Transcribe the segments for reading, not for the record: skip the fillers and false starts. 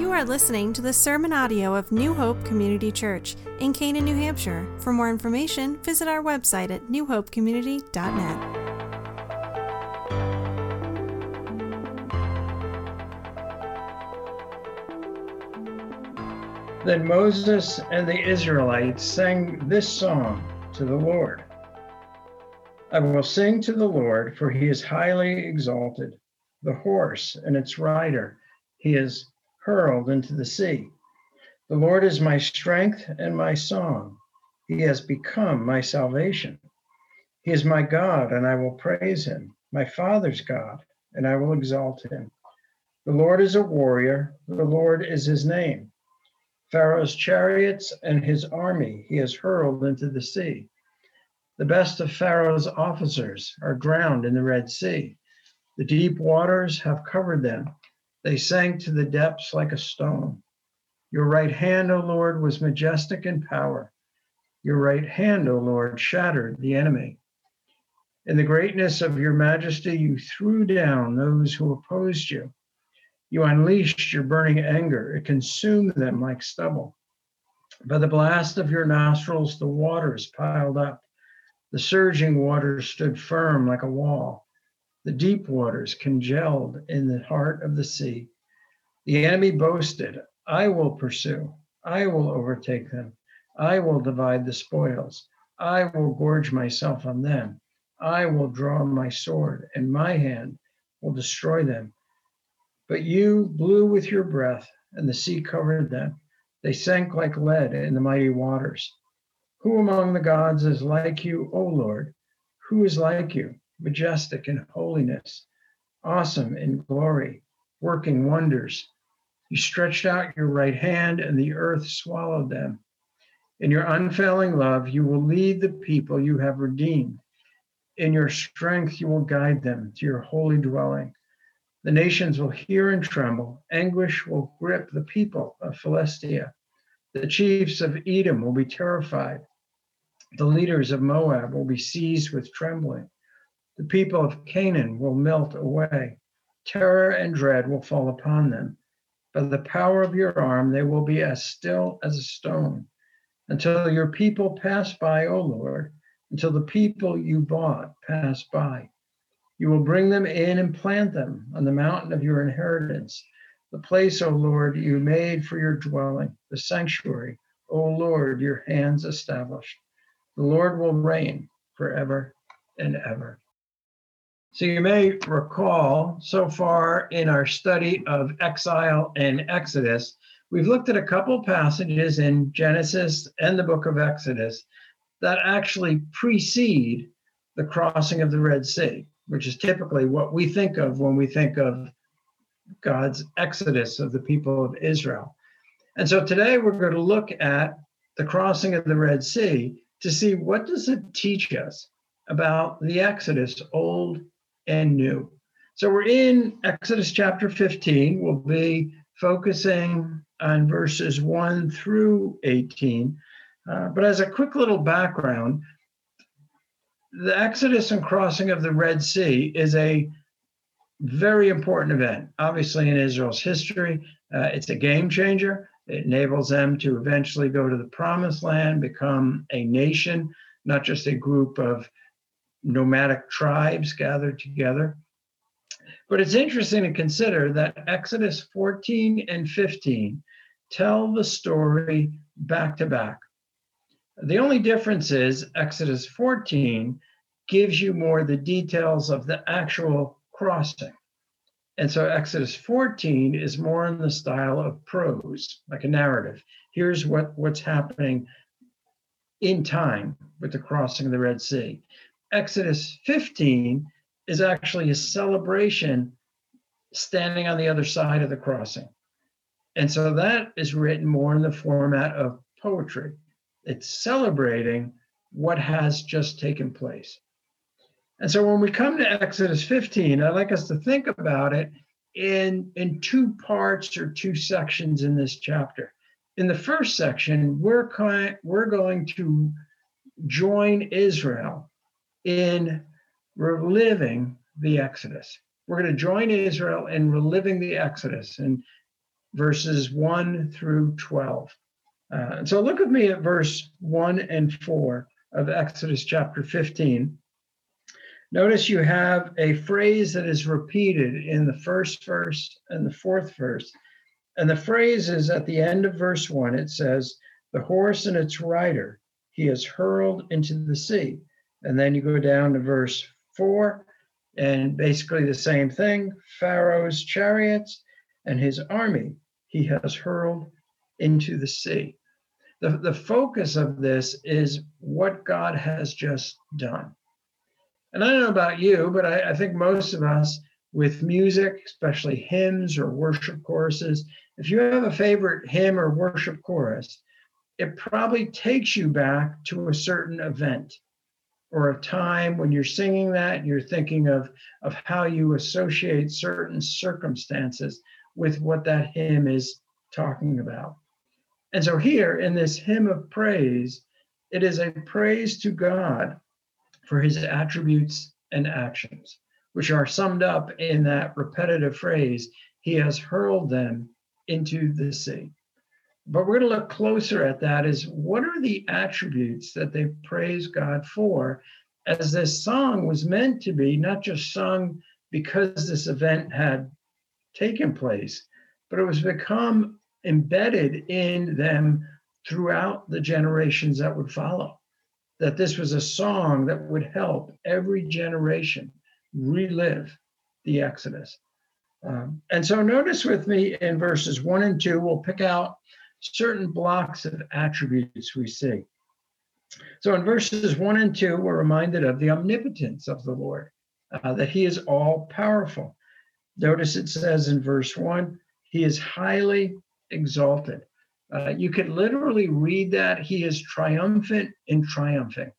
You are listening to the sermon audio of New Hope Community Church in Canaan, New Hampshire. For more information, visit our website at newhopecommunity.net. Then Moses and the Israelites sang this song to the Lord. I will sing to the Lord, for he is highly exalted. The horse and its rider, he is hurled into the sea. The Lord is my strength and my song. He has become my salvation. He is my God, and I will praise him, my Father's God, and I will exalt him. The Lord is a warrior. The Lord is his name. Pharaoh's chariots and his army he has hurled into the sea. The best of Pharaoh's officers are drowned in the Red Sea. The deep waters have covered them. They sank to the depths like a stone. Your right hand, O Lord, was majestic in power. Your right hand, O Lord, shattered the enemy. In the greatness of your majesty, you threw down those who opposed you. You unleashed your burning anger. It consumed them like stubble. By the blast of your nostrils, the waters piled up. The surging waters stood firm like a wall. The deep waters congealed in the heart of the sea. The enemy boasted, I will pursue, I will overtake them, I will divide the spoils, I will gorge myself on them, I will draw my sword, and my hand will destroy them. But you blew with your breath, and the sea covered them. They sank like lead in the mighty waters. Who among the gods is like you, O Lord? Who is like you? Majestic in holiness, awesome in glory, working wonders. You stretched out your right hand, and the earth swallowed them. In your unfailing love, you will lead the people you have redeemed. In your strength, you will guide them to your holy dwelling. The nations will hear and tremble. Anguish will grip the people of Philistia. The chiefs of Edom will be terrified. The leaders of Moab will be seized with trembling. The people of Canaan will melt away. Terror and dread will fall upon them. By the power of your arm, they will be as still as a stone. Until your people pass by, O Lord, until the people you bought pass by. You will bring them in and plant them on the mountain of your inheritance, the place, O Lord, you made for your dwelling, the sanctuary, O Lord, your hands established. The Lord will reign forever and ever. So you may recall, so far in our study of exile and Exodus, we've looked at a couple passages in Genesis and the book of Exodus that actually precede the crossing of the Red Sea, which is typically what we think of when we think of God's exodus of the people of Israel. And so today we're going to look at the crossing of the Red Sea to see what does it teach us about the Exodus, Old and new. So we're in Exodus chapter 15. We'll be focusing on verses 1 through 18. But as a quick little background, the Exodus and crossing of the Red Sea is a very important event, obviously, in Israel's history. It's a game changer. It enables them to eventually go to the promised land, become a nation, not just a group of nomadic tribes gathered together. But it's interesting to consider that Exodus 14 and 15 tell the story back to back. The only difference is Exodus 14 gives you more the details of the actual crossing. And so Exodus 14 is more in the style of prose, like a narrative. Here's what's happening in time with the crossing of the Red Sea. Exodus 15 is actually a celebration standing on the other side of the crossing. And so that is written more in the format of poetry. It's celebrating what has just taken place. And so when we come to Exodus 15, I'd like us to think about it in two parts or two sections in this chapter. In the first section, we're going to join Israel in reliving the Exodus. We're going to join Israel in reliving the Exodus. And verses 1 through 12. And so look with me at verse 1 and 4 of Exodus chapter 15. Notice you have a phrase that is repeated in the first verse and the fourth verse. And the phrase is at the end of verse 1. It says, the horse and its rider he has hurled into the sea. And then you go down to verse 4, and basically the same thing. Pharaoh's chariots and his army he has hurled into the sea. The focus of this is what God has just done. And I don't know about you, but I think most of us with music, especially hymns or worship choruses, if you have a favorite hymn or worship chorus, it probably takes you back to a certain event or a time when you're singing that, you're thinking of how you associate certain circumstances with what that hymn is talking about. And so here in this hymn of praise, it is a praise to God for his attributes and actions, which are summed up in that repetitive phrase, he has hurled them into the sea. But we're going to look closer at that is what are the attributes that they praise God for, as this song was meant to be not just sung because this event had taken place, but it was become embedded in them throughout the generations that would follow. That this was a song that would help every generation relive the Exodus. And so notice with me in verses 1 and 2, we'll pick out certain blocks of attributes we see. So in verses 1 and 2, we're reminded of the omnipotence of the Lord, that he is all-powerful. Notice it says in verse 1, he is highly exalted. You could literally read that he is triumphant in triumphing.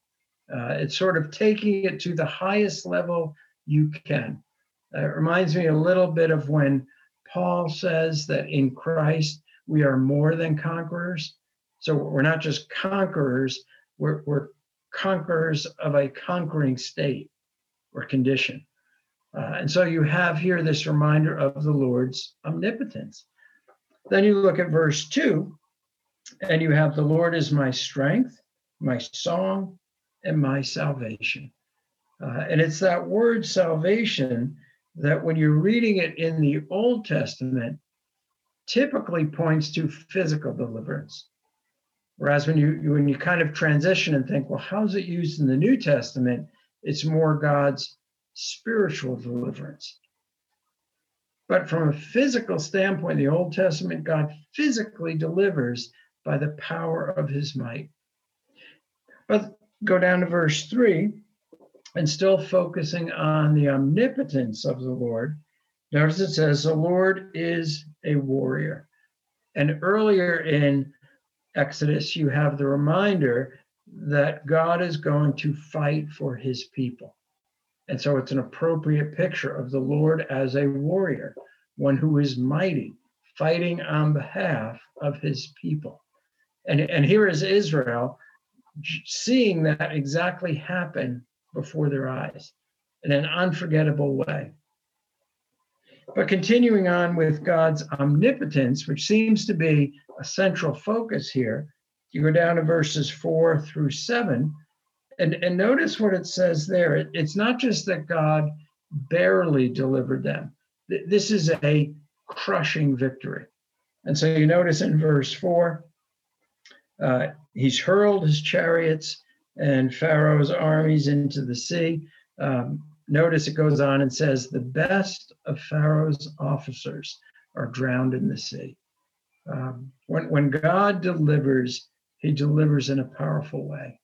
It's sort of taking it to the highest level you can. It reminds me a little bit of when Paul says that in Christ we are more than conquerors. So we're not just conquerors, we're conquerors of a conquering state or condition. And so you have here this reminder of the Lord's omnipotence. Then you look at verse 2, and you have the Lord is my strength, my song, and my salvation. And it's that word salvation that when you're reading it in the Old Testament, typically points to physical deliverance. Whereas when you kind of transition and think, well, how's it used in the New Testament? It's more God's spiritual deliverance. But from a physical standpoint, the Old Testament, God physically delivers by the power of his might. But go down to verse 3, and still focusing on the omnipotence of the Lord, notice it says, the Lord is a warrior. And earlier in Exodus, you have the reminder that God is going to fight for his people. And so it's an appropriate picture of the Lord as a warrior, one who is mighty, fighting on behalf of his people. And here is Israel seeing that exactly happen before their eyes in an unforgettable way. But continuing on with God's omnipotence, which seems to be a central focus here, you go down to verses 4 through 7, and notice what it says there. It's not just that God barely delivered them. This is a crushing victory. And so you notice in verse 4, he's hurled his chariots and Pharaoh's armies into the sea. Notice it goes on and says, the best of Pharaoh's officers are drowned in the sea. When God delivers, he delivers in a powerful way.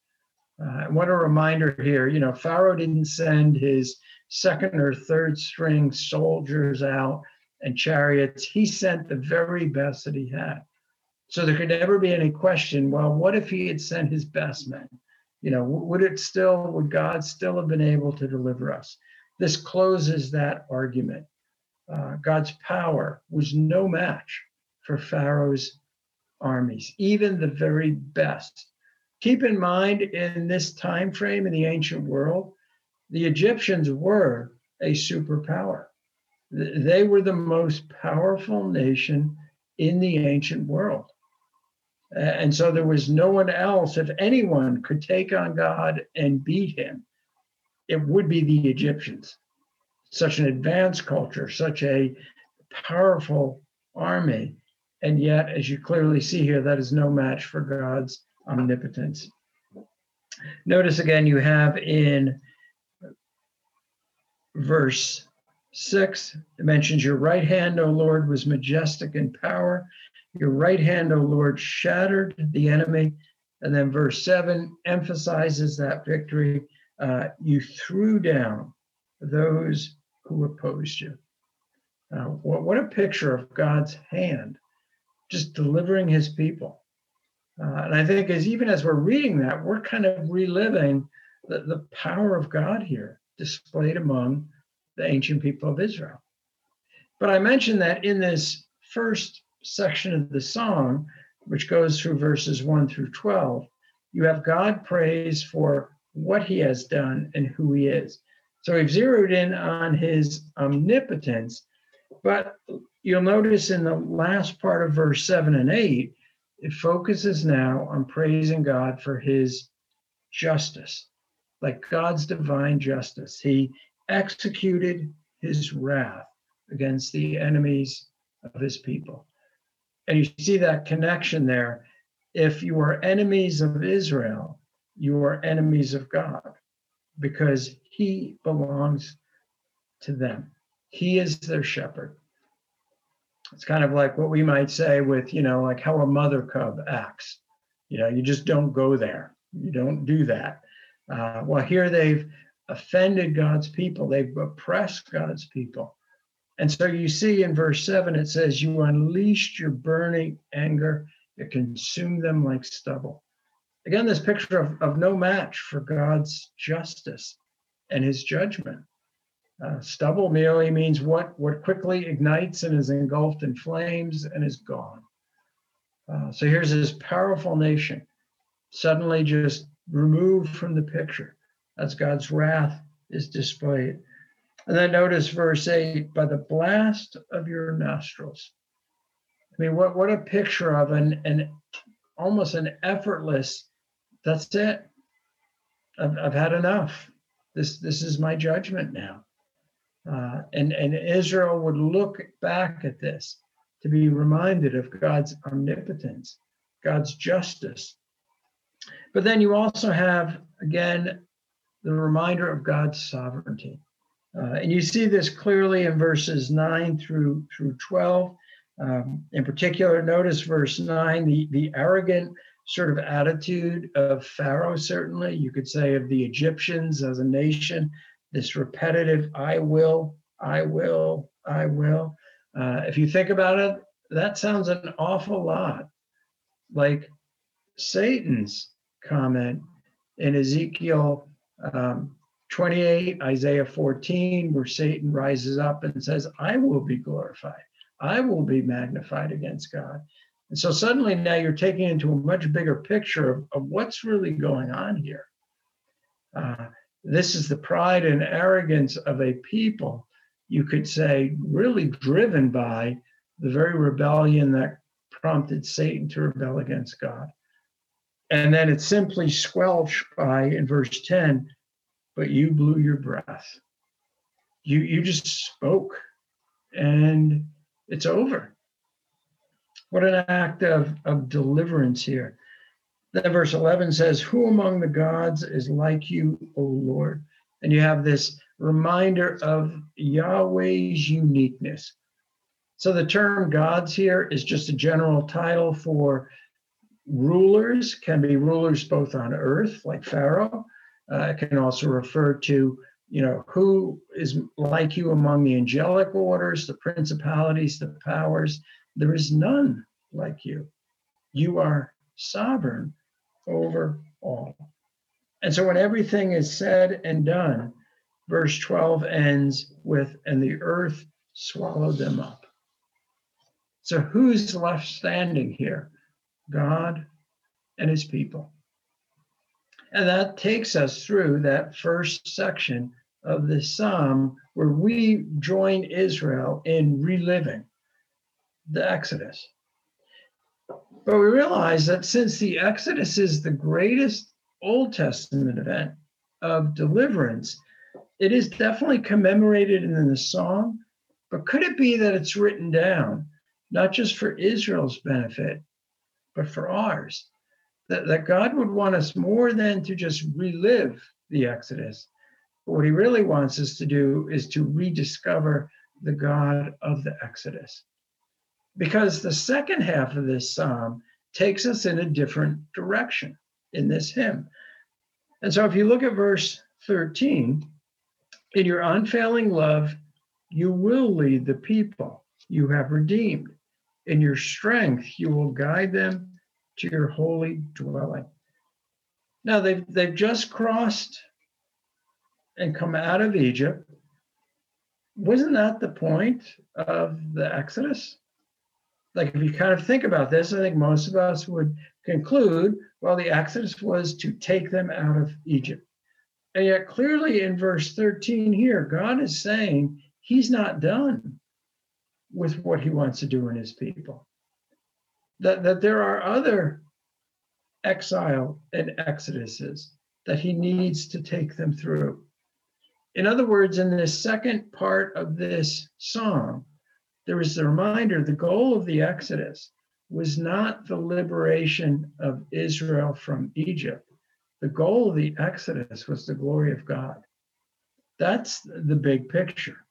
And what a reminder here, you know, Pharaoh didn't send his second or third string soldiers out and chariots. He sent the very best that he had. So there could never be any question, well, what if he had sent his best men? You know, would God still have been able to deliver us? This closes that argument. God's power was no match for Pharaoh's armies, even the very best. Keep in mind, in this time frame in the ancient world, the Egyptians were a superpower. They were the most powerful nation in the ancient world. And so there was no one else, if anyone could take on God and beat him, it would be the Egyptians. Such an advanced culture, such a powerful army. And yet, as you clearly see here, that is no match for God's omnipotence. Notice again, you have in verse 6, it mentions your right hand, O Lord, was majestic in power. Your right hand, O Lord, shattered the enemy. And then verse 7 emphasizes that victory. You threw down those who opposed you. What a picture of God's hand, just delivering his people. And I think even as we're reading that, we're kind of reliving the power of God here displayed among the ancient people of Israel. But I mentioned that in this first section of the song, which goes through verses 1 through 12, you have God praised for what he has done and who he is. So we've zeroed in on his omnipotence, but you'll notice in the last part of verse 7 and 8, it focuses now on praising God for his justice, like God's divine justice. He executed his wrath against the enemies of his people. And you see that connection there. If you are enemies of Israel, you are enemies of God because he belongs to them. He is their shepherd. It's kind of like what we might say with, like how a mother cub acts. You just don't go there. You don't do that. Well, here they've offended God's people. They've oppressed God's people. And so you see in verse 7, it says, you unleashed your burning anger. It consumed them like stubble. Again, this picture of no match for God's justice and his judgment. Stubble merely means what quickly ignites and is engulfed in flames and is gone. So here's this powerful nation suddenly just removed from the picture as God's wrath is displayed. And then notice verse 8, by the blast of your nostrils. I mean, what a picture of an almost an effortless, that's it. I've had enough. This is my judgment now. And Israel would look back at this to be reminded of God's omnipotence, God's justice. But then you also have, again, the reminder of God's sovereignty. And you see this clearly in verses 9 through 12. In particular, notice verse 9, the arrogant sort of attitude of Pharaoh, certainly, you could say of the Egyptians as a nation, this repetitive, I will, I will, I will. If you think about it, that sounds an awful lot like Satan's comment in Ezekiel 28, Isaiah 14, where Satan rises up and says, I will be glorified. I will be magnified against God. And so suddenly now you're taking into a much bigger picture of what's really going on here. This is the pride and arrogance of a people, you could say, really driven by the very rebellion that prompted Satan to rebel against God. And then it's simply squelched by, in verse 10, but you blew your breath. You just spoke, and it's over. What an act of deliverance here. Then verse 11 says, who among the gods is like you, O Lord? And you have this reminder of Yahweh's uniqueness. So the term gods here is just a general title for rulers, can be rulers both on earth, like Pharaoh. It can also refer to, who is like you among the angelic orders, the principalities, the powers. There is none like you. You are sovereign over all. And so when everything is said and done, verse 12 ends with, and the earth swallowed them up. So who's left standing here? God and his people. And that takes us through that first section of this psalm where we join Israel in reliving the Exodus, But we realize that since the Exodus is the greatest Old Testament event of deliverance, it is definitely commemorated in the song, but could it be that it's written down, not just for Israel's benefit, but for ours? That God would want us more than to just relive the Exodus. But what he really wants us to do is to rediscover the God of the Exodus. Because the second half of this psalm takes us in a different direction in this hymn. And so if you look at verse 13, in your unfailing love, you will lead the people you have redeemed. In your strength, you will guide them to your holy dwelling. Now, they've just crossed and come out of Egypt. Wasn't that the point of the Exodus? Like, if you kind of think about this, I think most of us would conclude, well, the Exodus was to take them out of Egypt. And yet clearly in verse 13 here, God is saying he's not done with what he wants to do in his people. That there are other exile and exoduses that he needs to take them through. In other words, in this second part of this song, there is the reminder, the goal of the Exodus was not the liberation of Israel from Egypt. The goal of the Exodus was the glory of God. That's the big picture.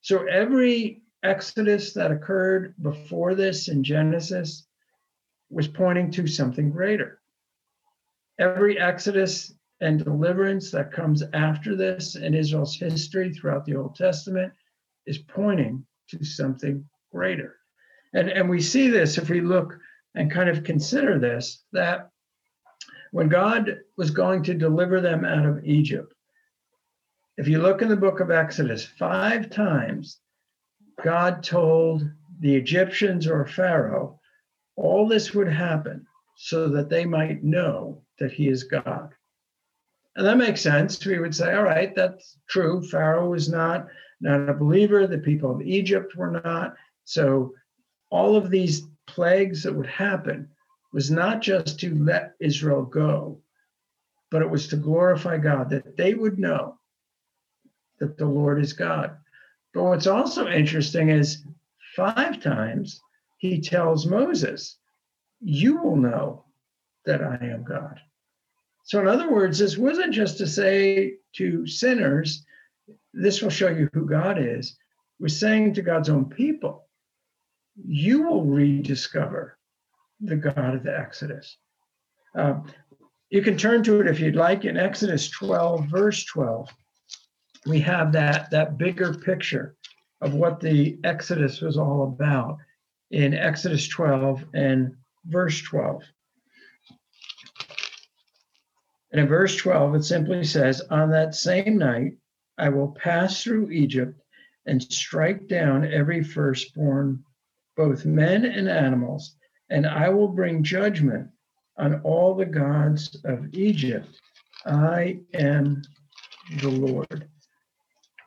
So every Exodus that occurred before this in Genesis was pointing to something greater. Every Exodus and deliverance that comes after this in Israel's history throughout the Old Testament is pointing to something greater. And we see this if we look and kind of consider this, that when God was going to deliver them out of Egypt, if you look in the book of Exodus, 5 times God told the Egyptians or Pharaoh, all this would happen so that they might know that he is God. And that makes sense. We would say, all right, that's true. Pharaoh was not a believer. The people of Egypt were not. So all of these plagues that would happen was not just to let Israel go, but it was to glorify God, that they would know that the Lord is God. But what's also interesting is 5 times he tells Moses, you will know that I am God. So in other words, this wasn't just to say to sinners, this will show you who God is. We're saying to God's own people, you will rediscover the God of the Exodus. You can turn to it if you'd like. In Exodus 12, verse 12, we have that bigger picture of what the Exodus was all about in Exodus 12 and verse 12. And in verse 12, it simply says, on that same night, I will pass through Egypt and strike down every firstborn, both men and animals, and I will bring judgment on all the gods of Egypt. I am the Lord.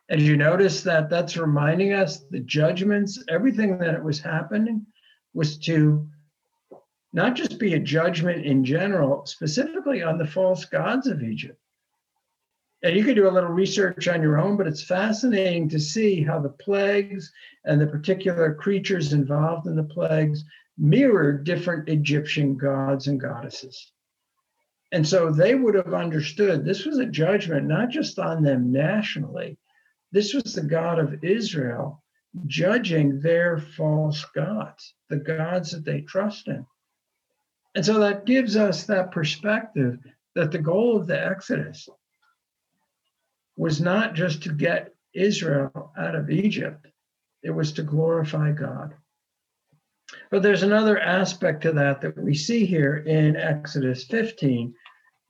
And you notice that's reminding us the judgments, everything that was happening was to not just be a judgment in general, specifically on the false gods of Egypt. And you could do a little research on your own, but it's fascinating to see how the plagues and the particular creatures involved in the plagues mirrored different Egyptian gods and goddesses. And so they would have understood this was a judgment, not just on them nationally. This was the God of Israel judging their false gods, the gods that they trust in. And so that gives us that perspective that the goal of the Exodus was not just to get Israel out of Egypt, it was to glorify God. But there's another aspect to that we see here in Exodus 15,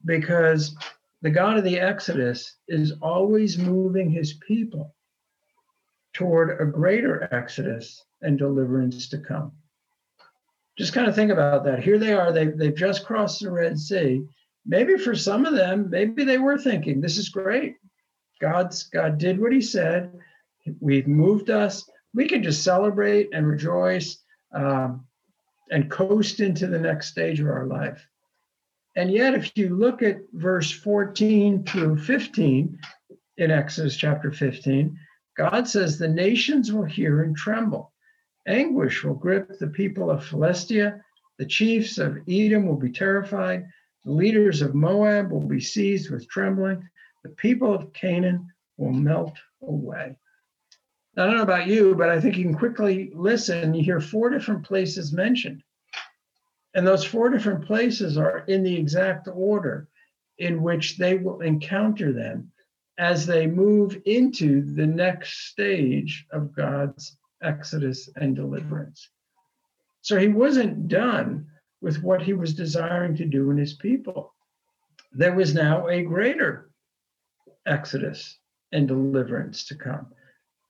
because the God of the Exodus is always moving his people toward a greater exodus and deliverance to come. Just kind of think about that. Here they are, they've just crossed the Red Sea. Maybe for some of them, maybe they were thinking, this is great. God did what he said. We've moved us. We can just celebrate and rejoice. and coast into the next stage of our life. And yet, if you look at verse 14 through 15 in Exodus chapter 15, God says the nations will hear and tremble. Anguish will grip the people of Philistia. The chiefs of Edom will be terrified. The leaders of Moab will be seized with trembling. The people of Canaan will melt away. Now, I don't know about you, but I think you can quickly listen. You hear four different places mentioned. And those four different places are in the exact order in which they will encounter them as they move into the next stage of God's exodus and deliverance. So he wasn't done with what he was desiring to do in his people. There was now a greater exodus and deliverance to come.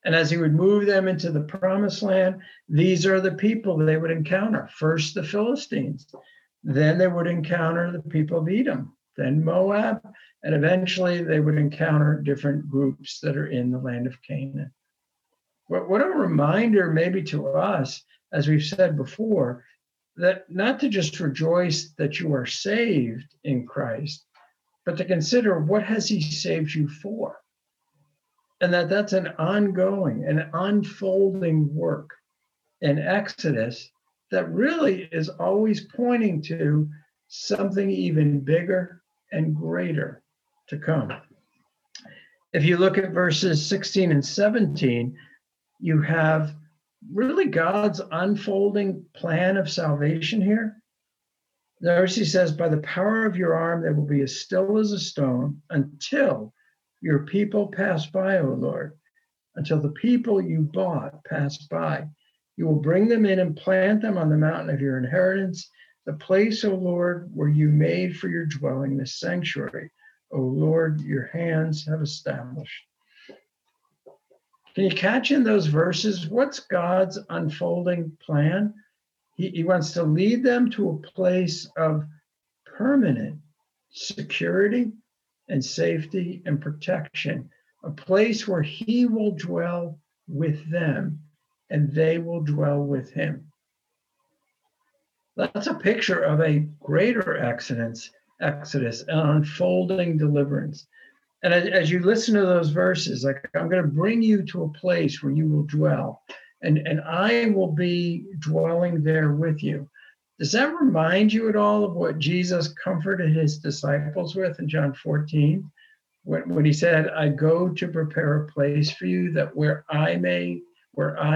And as he would move them into the promised land, these are the people they would encounter. First, the Philistines. Then they would encounter the people of Edom, then Moab, and eventually they would encounter different groups that are in the land of Canaan. What a reminder maybe to us, as we've said before, that not to just rejoice that you are saved in Christ, but to consider what has he saved you for? And that's an ongoing and unfolding work in Exodus that really is always pointing to something even bigger and greater to come. If you look at verses 16 and 17, you have really God's unfolding plan of salvation here. Notice he says, by the power of your arm, they will be as still as a stone until your people pass by, O Lord, until the people you bought pass by. You will bring them in and plant them on the mountain of your inheritance, the place, O Lord, where you made for your dwelling, this sanctuary. O Lord, your hands have established. Can you catch in those verses what's God's unfolding plan? He wants to lead them to a place of permanent security and safety and protection, a place where he will dwell with them and they will dwell with him. That's a picture of a greater exodus, an unfolding deliverance. And as you listen to those verses, like, I'm going to bring you to a place where you will dwell, and I will be dwelling there with you. Does that remind you at all of what Jesus comforted his disciples with in John 14, when he said, I go to prepare a place for you, that where I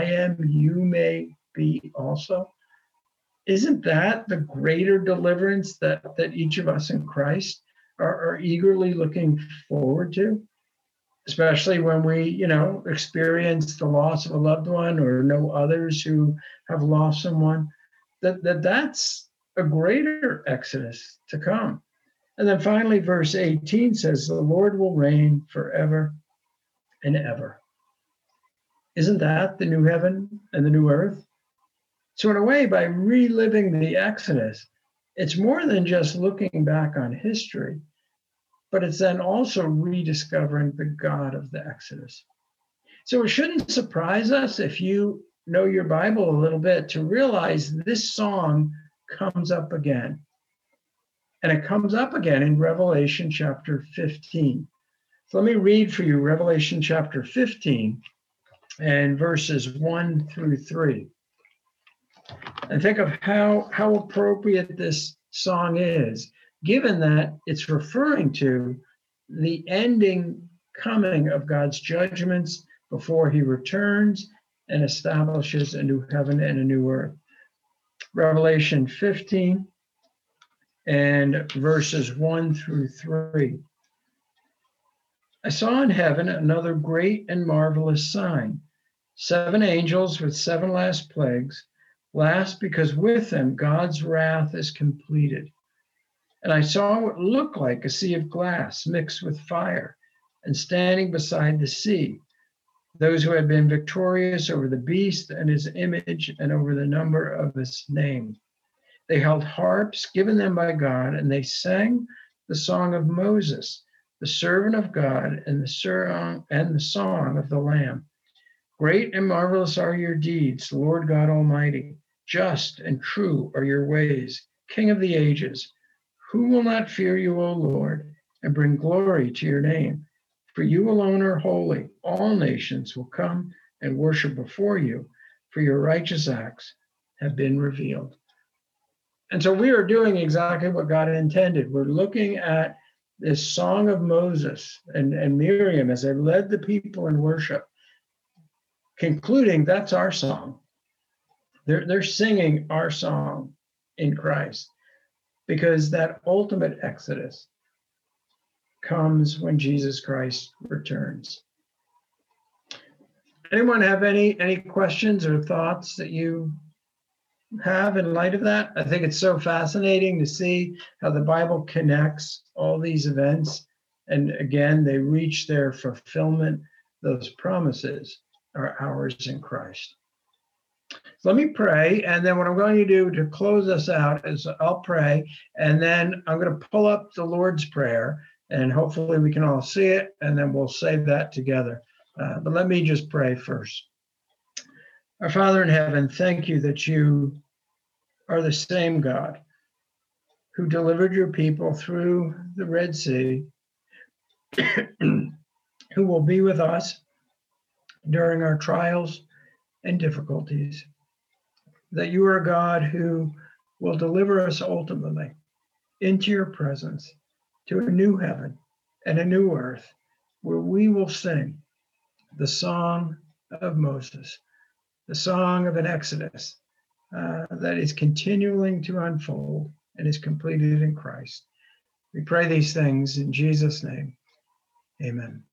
am, you may be also? Isn't that the greater deliverance that each of us in Christ are eagerly looking forward to? Especially when we, experience the loss of a loved one or know others who have lost someone. That's a greater exodus to come. And then finally, verse 18 says, the Lord will reign forever and ever. Isn't that the new heaven and the new earth? So in a way, by reliving the exodus, it's more than just looking back on history, but it's then also rediscovering the God of the exodus. So it shouldn't surprise us, if you know your Bible a little bit, to realize this song comes up again. And it comes up again in Revelation chapter 15. So let me read for you Revelation chapter 15 and verses 1 through 3. And think of how appropriate this song is, given that it's referring to the ending coming of God's judgments before he returns and establishes a new heaven and a new earth. Revelation 15 and verses 1 through 3. I saw in heaven another great and marvelous sign, 7 angels with 7 last plagues, last because with them God's wrath is completed. And I saw what looked like a sea of glass mixed with fire, and standing beside the sea, those who had been victorious over the beast and his image and over the number of his name. They held harps given them by God, and they sang the song of Moses, the servant of God, and the song of the Lamb. Great and marvelous are your deeds, Lord God Almighty. Just and true are your ways, King of the ages. Who will not fear you, O Lord, and bring glory to your name? For you alone are holy. All nations will come and worship before you, for your righteous acts have been revealed. And so we are doing exactly what God intended. We're looking at this song of Moses and Miriam as they led the people in worship, concluding that's our song. They're singing our song in Christ, because that ultimate exodus comes when Jesus Christ returns. Anyone have any questions or thoughts that you have in light of that? I think it's so fascinating to see how the Bible connects all these events. And again, they reach their fulfillment. Those promises are ours in Christ. So let me pray. And then what I'm going to do to close us out is I'll pray. And then I'm going to pull up the Lord's Prayer. And hopefully we can all see it. And then we'll say that together. But let me just pray first. Our Father in heaven, thank you that you are the same God who delivered your people through the Red Sea, who will be with us during our trials and difficulties, that you are a God who will deliver us ultimately into your presence, to a new heaven and a new earth, where we will sing the song of Moses, the song of an exodus that is continuing to unfold and is completed in Christ. We pray these things in Jesus' name. Amen.